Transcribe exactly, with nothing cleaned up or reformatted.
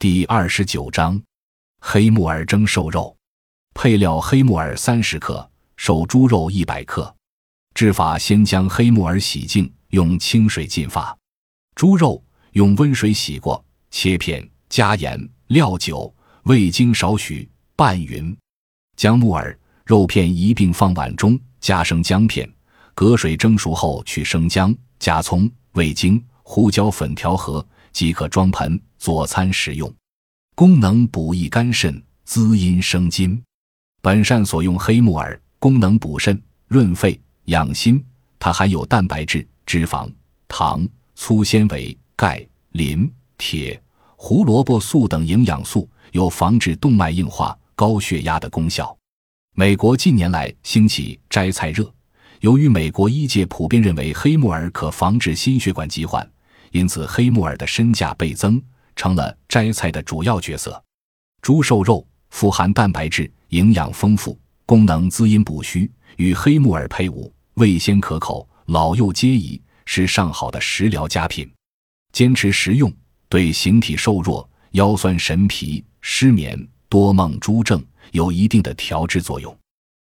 第二十九章，黑木耳蒸瘦肉。配料：黑木耳三十克，瘦猪肉一百克。制法：先将黑木耳洗净，用清水浸发。猪肉用温水洗过，切片，加盐、料酒、味精少许，拌匀。将木耳、肉片一并放碗中，加生姜片，隔水蒸熟后取生姜，加葱、味精、胡椒粉调和，即可装盆佐餐食用。功能：补益肝肾，滋阴生津。本膳所用黑木耳，功能补肾、润肺、养心。它含有蛋白质、脂肪、糖、粗纤维、钙、磷、铁、胡萝卜素等营养素，有防治动脉硬化、高血压的功效。美国近年来兴起摘菜热，由于美国医界普遍认为黑木耳可防治心血管疾患，因此黑木耳的身价倍增，成了摘菜的主要角色。猪瘦肉富含蛋白质，营养丰富，功能滋阴补虚，与黑木耳配伍，味鲜可口，老幼皆宜，是上好的食疗佳品。坚持食用，对形体瘦弱、腰酸神疲、失眠、多梦诸症有一定的调治作用。